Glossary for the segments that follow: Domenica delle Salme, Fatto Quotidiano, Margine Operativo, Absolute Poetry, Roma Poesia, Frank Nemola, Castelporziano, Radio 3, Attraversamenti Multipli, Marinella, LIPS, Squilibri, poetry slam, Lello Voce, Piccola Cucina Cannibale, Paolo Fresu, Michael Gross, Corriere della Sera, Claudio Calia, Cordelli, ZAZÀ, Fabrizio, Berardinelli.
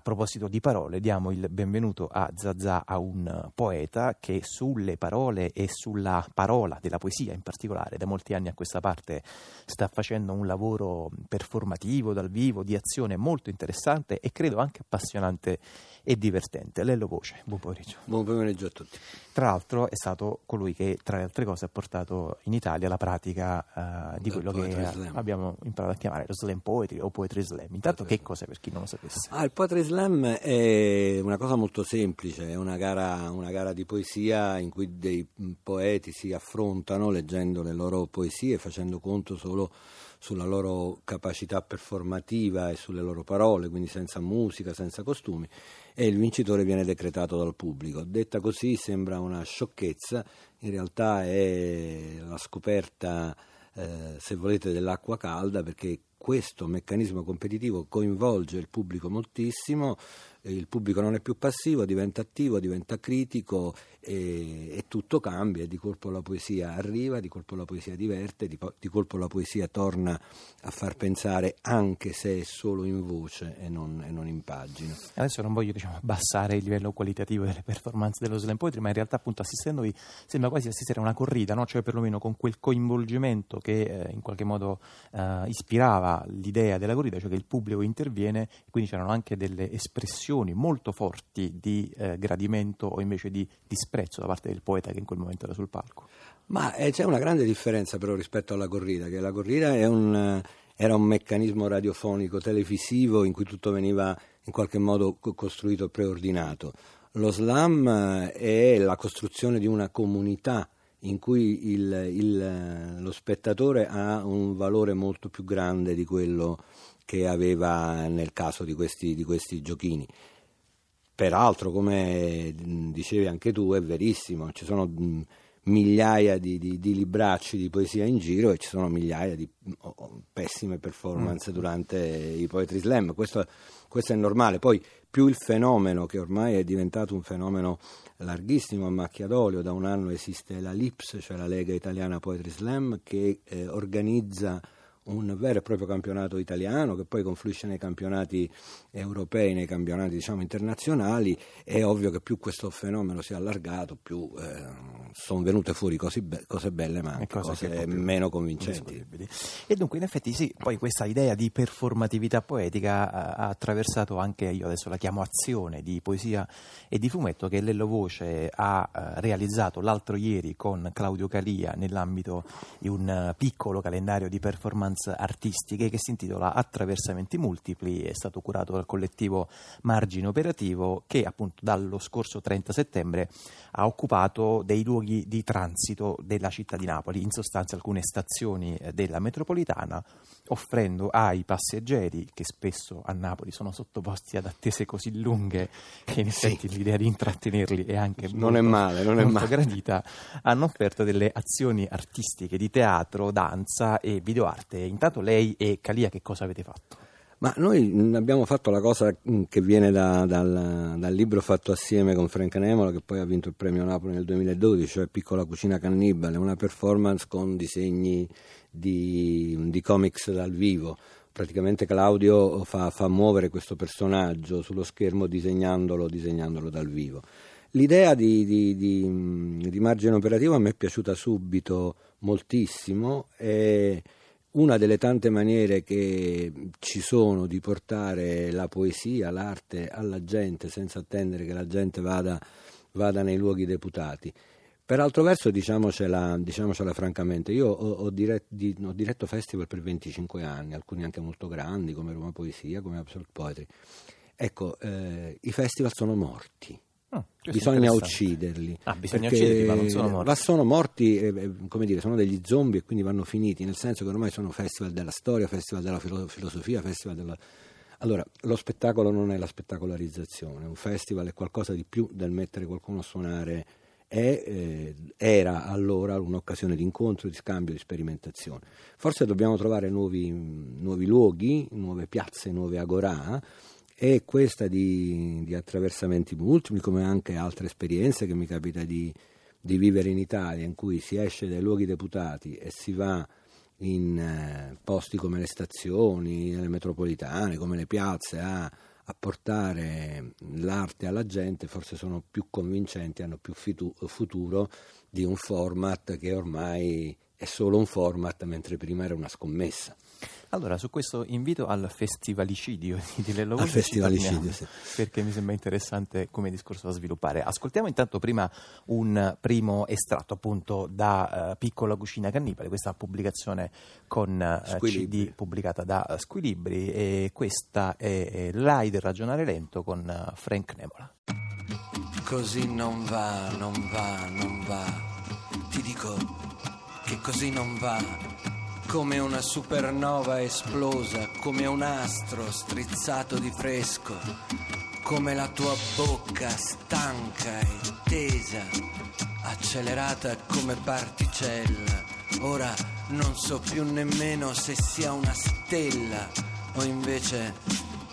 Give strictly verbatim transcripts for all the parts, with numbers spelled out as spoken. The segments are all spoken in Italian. A proposito di parole, diamo il benvenuto a Zazà, a un poeta che sulle parole e sulla parola della poesia in particolare, da molti anni a questa parte, sta facendo un lavoro performativo, dal vivo, di azione molto interessante e credo anche appassionante e divertente. Lello Voce, buon pomeriggio. Buon pomeriggio a tutti. Tra l'altro è stato colui che, tra le altre cose, ha portato in Italia la pratica uh, di quello che slam. Abbiamo imparato a chiamare lo slam poetry o poetry slam. Intanto poetry. Che cos'è per chi non lo sapesse? Ah, il poetry slam è una cosa molto semplice, è una gara, una gara di poesia in cui dei poeti si affrontano leggendo le loro poesie, facendo conto solo sulla loro capacità performativa e sulle loro parole, quindi senza musica, senza costumi, e il vincitore viene decretato dal pubblico. Detta così sembra una sciocchezza, in realtà è la scoperta, eh, se volete, dell'acqua calda, perché questo meccanismo competitivo coinvolge il pubblico moltissimo, il pubblico non è più passivo, diventa attivo, diventa critico e, e tutto cambia, di colpo la poesia arriva, di colpo la poesia diverte, di, di colpo la poesia torna a far pensare, anche se è solo in voce e non, e non in pagina. Adesso non voglio, diciamo, abbassare il livello qualitativo delle performance dello slam poetry, ma in realtà appunto assistendovi sembra quasi assistere a una corrida, no? Cioè perlomeno con quel coinvolgimento che eh, in qualche modo eh, ispirava l'idea della corrida, cioè che il pubblico interviene, quindi c'erano anche delle espressioni molto forti di eh, gradimento o invece di disprezzo da parte del poeta che in quel momento era sul palco. Ma eh, c'è una grande differenza però rispetto alla corrida, che la corrida è un, era un meccanismo radiofonico, televisivo, in cui tutto veniva in qualche modo costruito e preordinato. Lo slam è la costruzione di una comunità in cui il, il, lo spettatore ha un valore molto più grande di quello che aveva nel caso di questi, di questi giochini. Peraltro, come dicevi anche tu, è verissimo, ci sono migliaia di, di, di libracci di poesia in giro e ci sono migliaia di pessime performance mm. durante i poetry slam. Questo, questo è normale. Poi più il fenomeno, che ormai è diventato un fenomeno larghissimo a macchia d'olio, da un anno esiste la LIPS, cioè la Lega Italiana Poetry Slam, che eh, organizza un vero e proprio campionato italiano che poi confluisce nei campionati europei, nei campionati, diciamo, internazionali. È ovvio che più questo fenomeno si è allargato, più eh, sono venute fuori cose, be- cose belle, ma anche cose, cose meno convincenti. E dunque in effetti sì, poi questa idea di performatività poetica ha attraversato anche, io adesso la chiamo azione di poesia e di fumetto, che Lello Voce ha realizzato l'altro ieri con Claudio Calia nell'ambito di un piccolo calendario di performance artistiche che si intitola Attraversamenti Multipli. È stato curato dal collettivo Margine Operativo, che appunto dallo scorso trenta settembre ha occupato dei luoghi di transito della città di Napoli, in sostanza alcune stazioni della metropolitana, offrendo ai passeggeri, che spesso a Napoli sono sottoposti ad attese così lunghe che in effetti sì, l'idea di intrattenerli è anche non molto, è male, non molto è male. gradita, hanno offerto delle azioni artistiche di teatro, danza e videoarte. Intanto lei e Calia che cosa avete fatto? Ma noi abbiamo fatto la cosa che viene da, dal, dal libro fatto assieme con Frank Nemola, che poi ha vinto il premio Napoli nel duemiladodici, cioè Piccola Cucina Cannibale, una performance con disegni di, di comics dal vivo. Praticamente Claudio fa, fa muovere questo personaggio sullo schermo disegnandolo, disegnandolo dal vivo. L'idea di, di, di, di Margine Operativa mi è piaciuta subito moltissimo, e una delle tante maniere che ci sono di portare la poesia, l'arte alla gente senza attendere che la gente vada, vada nei luoghi deputati. Per altro verso, diciamocela, diciamocela francamente, io ho, ho, diretto, di, ho diretto festival per venticinque anni, alcuni anche molto grandi come Roma Poesia, come Absolute Poetry. Ecco, eh, i festival sono morti. Oh, bisogna ucciderli, ah, bisogna ucciderli, ma non sono morti, ma sono morti eh, come dire, sono degli zombie e quindi vanno finiti, nel senso che ormai sono festival della storia, festival della filosofia, festival della... Allora, lo spettacolo non è la spettacolarizzazione, un festival è qualcosa di più del mettere qualcuno a suonare, è, eh, era allora un'occasione di incontro, di scambio, di sperimentazione. Forse dobbiamo trovare nuovi, nuovi luoghi, nuove piazze, nuove agorà. E questa di, di attraversamenti multipli, come anche altre esperienze che mi capita di, di vivere in Italia, in cui si esce dai luoghi deputati e si va in eh, posti come le stazioni, le metropolitane, come le piazze, a, a a portare l'arte alla gente forse sono più convincenti, hanno più fitu- futuro di un format che ormai è solo un format, mentre prima era una scommessa. Allora, su questo invito al festivalicidio di Lello Voce, al festivalicidio, sì, perché mi sembra interessante come discorso da sviluppare. Ascoltiamo intanto prima un primo estratto appunto da uh, Piccola Cucina Cannibale, questa pubblicazione con uh, C D pubblicata da uh, Squilibri, e questa è, è L'Ai del ragionare lento con uh, Frank Nemola. Così non va, non va, non va. Ti dico che così non va. Come una supernova esplosa, come un astro strizzato di fresco, come la tua bocca stanca e tesa, accelerata come particella. Ora non so più nemmeno se sia una stella o invece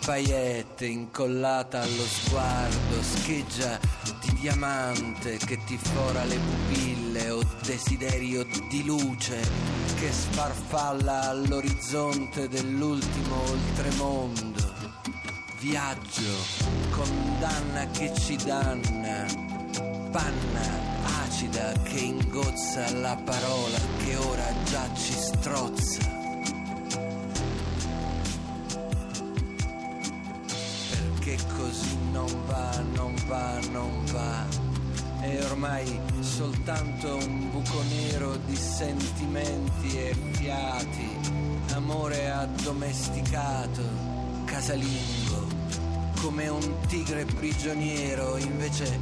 paillette incollata allo sguardo, scheggia di diamante che ti fora le pupille, o desiderio di luce che sfarfalla all'orizzonte dell'ultimo oltremondo. Viaggio, condanna che ci danna, panna acida che ingozza la parola che ora già ci strozza. Perché così non va, non va, non va. È ormai soltanto un buco nero di sentimenti e fiati, amore addomesticato, casalingo, come un tigre prigioniero. Invece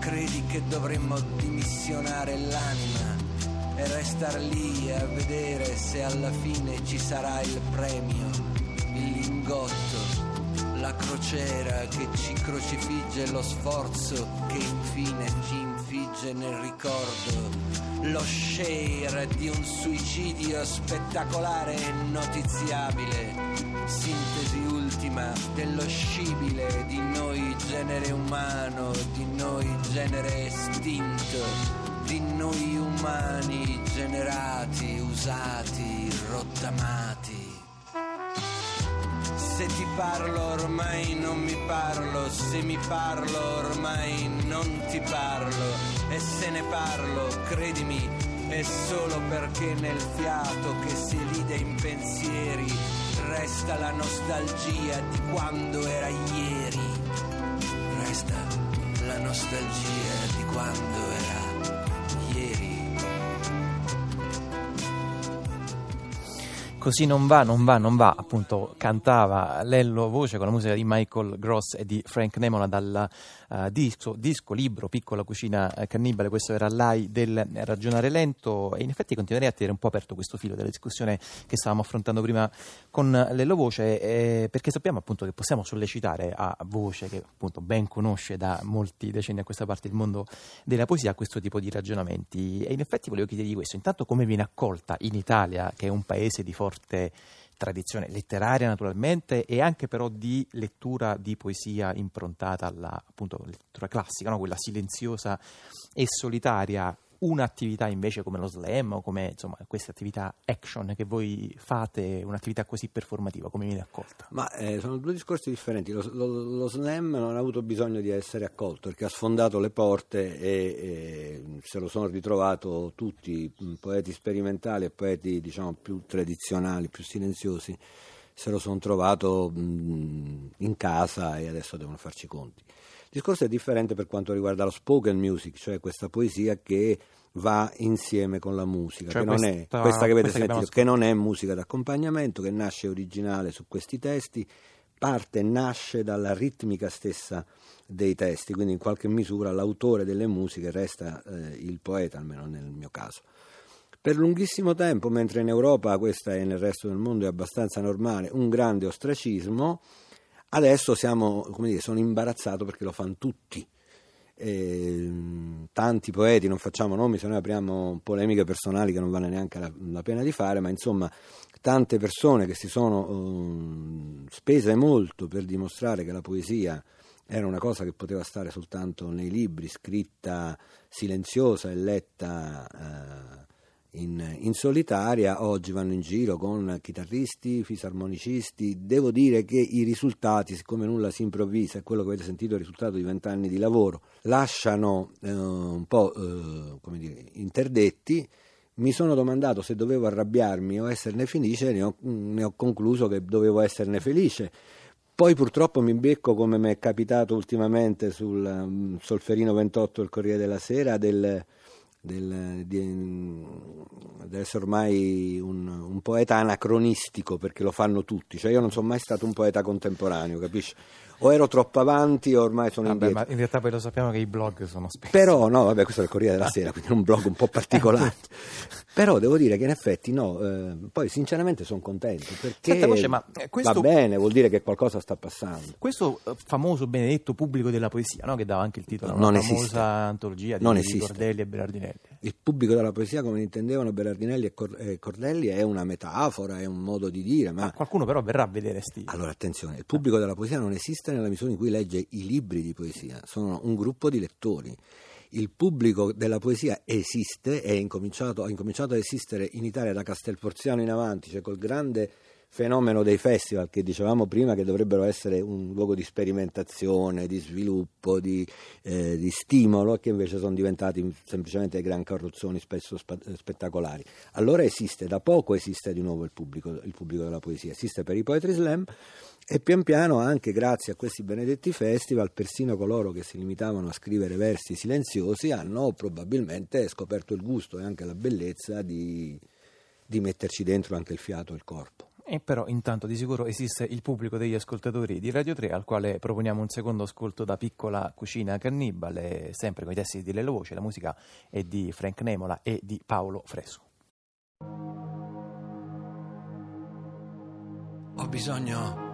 credi che dovremmo dimissionare l'anima e restar lì a vedere se alla fine ci sarà il premio, il lingotto, la crociera che ci crocifigge, lo sforzo che infine ci infigge nel ricordo, lo share di un suicidio spettacolare e notiziabile, sintesi ultima dello scibile di noi genere umano, di noi genere estinto, di noi umani generati, usati, rottamati. Se ti parlo ormai non mi parlo, se mi parlo ormai non ti parlo, e se ne parlo, credimi, è solo perché nel fiato che si elide in pensieri resta la nostalgia di quando era ieri, resta la nostalgia di quando era ieri. Così non va, non va, non va, appunto cantava Lello Voce con la musica di Michael Gross e di Frank Nemola dal uh, disco, disco, libro Piccola Cucina Cannibale. Questo era l'A I del ragionare lento, e in effetti continuerei a tenere un po' aperto questo filo della discussione che stavamo affrontando prima con Lello Voce, eh, perché sappiamo appunto che possiamo sollecitare a Voce, che appunto ben conosce da molti decenni a questa parte il mondo della poesia, questo tipo di ragionamenti. E in effetti volevo chiedergli questo, intanto come viene accolta in Italia, che è un paese di forza forte tradizione letteraria naturalmente, e anche però di lettura di poesia improntata alla appunto lettura classica, no? Quella silenziosa e solitaria. Un'attività invece come lo slam, o come insomma queste attività action che voi fate, un'attività così performativa, come viene accolta? Ma eh, sono due discorsi differenti. Lo, lo, lo slam non ha avuto bisogno di essere accolto perché ha sfondato le porte e, e se lo sono ritrovato tutti, poeti sperimentali e poeti diciamo più tradizionali, più silenziosi, se lo sono trovato mh, in casa e adesso devono farci i conti. Il discorso è differente per quanto riguarda lo spoken music, cioè questa poesia che va insieme con la musica, cioè che questa, non è questa che avete questa sentito, che, che non è musica d'accompagnamento, che nasce originale su questi testi, parte nasce dalla ritmica stessa dei testi, quindi in qualche misura l'autore delle musiche resta eh, il poeta, almeno nel mio caso. Per lunghissimo tempo, mentre in Europa questa e nel resto del mondo è abbastanza normale, un grande ostracismo. Adesso siamo, come dire, sono imbarazzato perché lo fanno tutti, eh, tanti poeti, non facciamo nomi se noi apriamo polemiche personali che non vale neanche la, la pena di fare, ma insomma tante persone che si sono eh, spese molto per dimostrare che la poesia era una cosa che poteva stare soltanto nei libri, scritta silenziosa e letta eh, in, in solitaria, oggi vanno in giro con chitarristi, fisarmonicisti. Devo dire che i risultati, siccome nulla si improvvisa, è quello che avete sentito, il risultato di vent'anni di lavoro, lasciano eh, un po' eh, come dire, interdetti. Mi sono domandato se dovevo arrabbiarmi o esserne felice, ne ho, ne ho concluso che dovevo esserne felice. Poi purtroppo mi becco, come mi è capitato ultimamente sul um, Solferino ventotto del Corriere della Sera, del, del, di, di essere ormai un, un poeta anacronistico, perché lo fanno tutti. Cioè io non sono mai stato un poeta contemporaneo, capisci? O ero troppo avanti o ormai sono vabbè, indietro. Ma in realtà poi lo sappiamo che i blog sono spesso. Però no, vabbè, questo è il Corriere della Sera, quindi è un blog un po' particolare. Però devo dire che in effetti no, eh, poi sinceramente sono contento perché Senta, voce, ma questo... va bene, vuol dire che qualcosa sta passando. Questo famoso benedetto pubblico della poesia, no? Che dava anche il titolo a una non famosa esiste. antologia di, di Cordelli e Berardinelli. Il pubblico della poesia, come intendevano Berardinelli e, Cor- e Cordelli, è una metafora, è un modo di dire. Ma ah, qualcuno però verrà a vedere sti. Allora attenzione, il pubblico della poesia non esiste nella misura in cui legge i libri di poesia, sono un gruppo di lettori. Il pubblico della poesia esiste, è incominciato, ha incominciato ad esistere in Italia da Castelporziano in avanti, cioè col grande fenomeno dei festival che dicevamo prima, che dovrebbero essere un luogo di sperimentazione, di sviluppo, di, eh, di stimolo, che invece sono diventati semplicemente gran carrozzoni spesso sp- spettacolari. Allora esiste, da poco esiste di nuovo il pubblico, il pubblico della poesia, esiste per i poetry slam. E pian piano, anche grazie a questi benedetti festival, persino coloro che si limitavano a scrivere versi silenziosi hanno probabilmente scoperto il gusto e anche la bellezza di, di metterci dentro anche il fiato e il corpo. E però intanto di sicuro esiste il pubblico degli ascoltatori di Radio tre, al quale proponiamo un secondo ascolto da Piccola Cucina Cannibale, sempre con i testi di Lello Voce, la musica è di Frank Nemola e di Paolo Fresu. Ho bisogno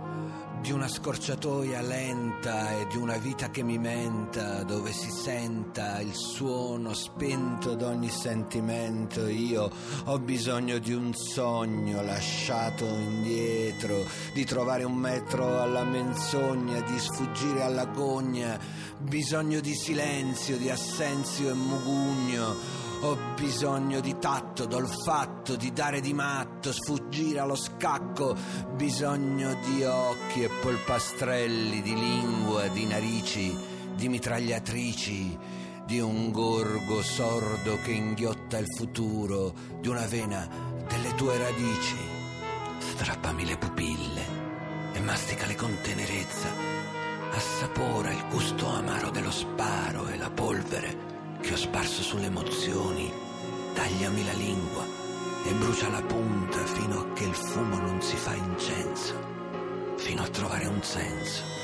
di una scorciatoia lenta e di una vita che mi menta, dove si senta il suono spento d'ogni sentimento. Io ho bisogno di un sogno lasciato indietro, di trovare un metro alla menzogna, di sfuggire all'agonia. Bisogno di silenzio, di assenzio e mugugno. Ho bisogno di tatto, d'olfatto, di dare di matto, sfuggire allo scacco. Bisogno di occhi e polpastrelli, di lingua, di narici, di mitragliatrici, di un gorgo sordo che inghiotta il futuro, di una vena delle tue radici. Strappami le pupille e masticale con tenerezza. Assapora il gusto amaro dello sparo e la polvere che ho sparso sulle emozioni. Tagliami la lingua e brucia la punta fino a che il fumo non si fa incenso, fino a trovare un senso.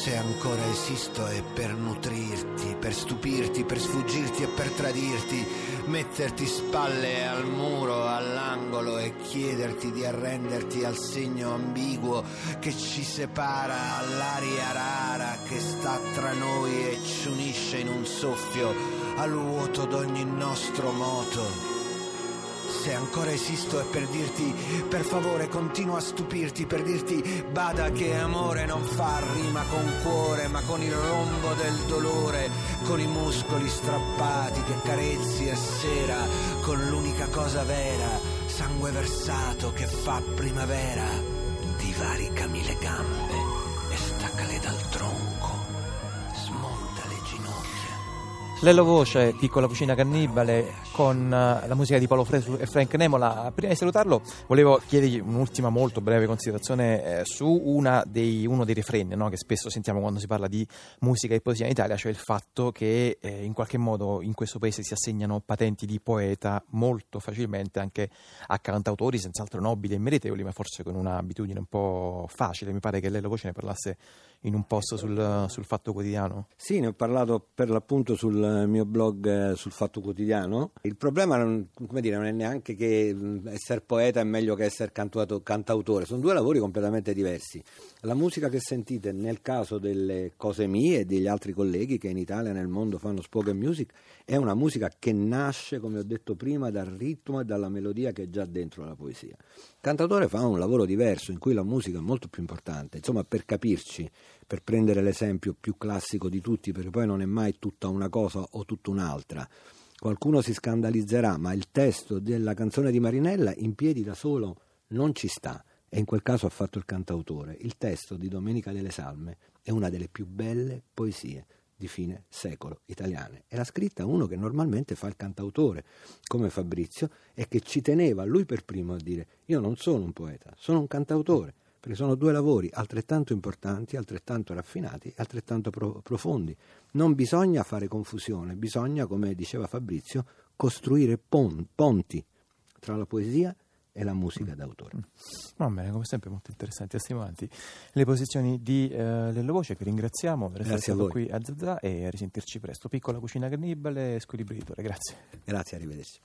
Se ancora esisto è per nutrirti, per stupirti, per sfuggirti e per tradirti, metterti spalle al muro, all'angolo e chiederti di arrenderti al segno ambiguo che ci separa, all'aria rara che sta tra noi e ci unisce in un soffio, al vuoto d'ogni nostro moto. Se ancora esisto è per dirti, per favore continua a stupirti, per dirti bada che amore non fa rima con cuore, ma con il rombo del dolore, con i muscoli strappati che carezzi a sera, con l'unica cosa vera, sangue versato che fa primavera. Divaricami le gambe e staccale dal tronco, smonta le ginocchia. Lello Voce, Piccola Cucina Cannibale, con la musica di Paolo Fresu e Frank Nemola. Prima di salutarlo volevo chiedergli un'ultima molto breve considerazione eh, su una dei, uno dei refren, no? Che spesso sentiamo quando si parla di musica e poesia in Italia, cioè il fatto che eh, in qualche modo in questo paese si assegnano patenti di poeta molto facilmente anche a cantautori senz'altro nobili e meritevoli, ma forse con un'abitudine un po' facile. Mi pare che Lello Voce ne parlasse in un post sul, sul Fatto Quotidiano. Sì, ne ho parlato per l'appunto sul mio blog sul Fatto Quotidiano. Il problema non, come dire, non è neanche che essere poeta è meglio che essere cantuato, cantautore, sono due lavori completamente diversi. La musica che sentite nel caso delle cose mie e degli altri colleghi che in Italia e nel mondo fanno spoken music è una musica che nasce, come ho detto prima, dal ritmo e dalla melodia che è già dentro la poesia. cantautore fa un lavoro diverso in cui la musica è molto più importante. Insomma, per capirci, per prendere l'esempio più classico di tutti, perché poi non è mai tutta una cosa o tutta un'altra. Qualcuno si scandalizzerà, ma il testo della canzone di Marinella in piedi da solo non ci sta, e in quel caso ha fatto il cantautore. Il testo di Domenica delle Salme è una delle più belle poesie di fine secolo italiane, e l'ha scritta uno che normalmente fa il cantautore come Fabrizio, e che ci teneva lui per primo a dire: io non sono un poeta, sono un cantautore, perché sono due lavori altrettanto importanti, altrettanto raffinati e altrettanto pro- profondi. Non bisogna fare confusione, bisogna, come diceva Fabrizio, costruire pon- ponti tra la poesia e la musica d'autore. Va bene, come sempre molto interessanti e stimolanti le posizioni di eh, Lello Voce, che ringraziamo per essere stato qui a Zazà, e a risentirci presto. Piccola Cucina Cannibale, Squilibri, grazie. Grazie, arrivederci.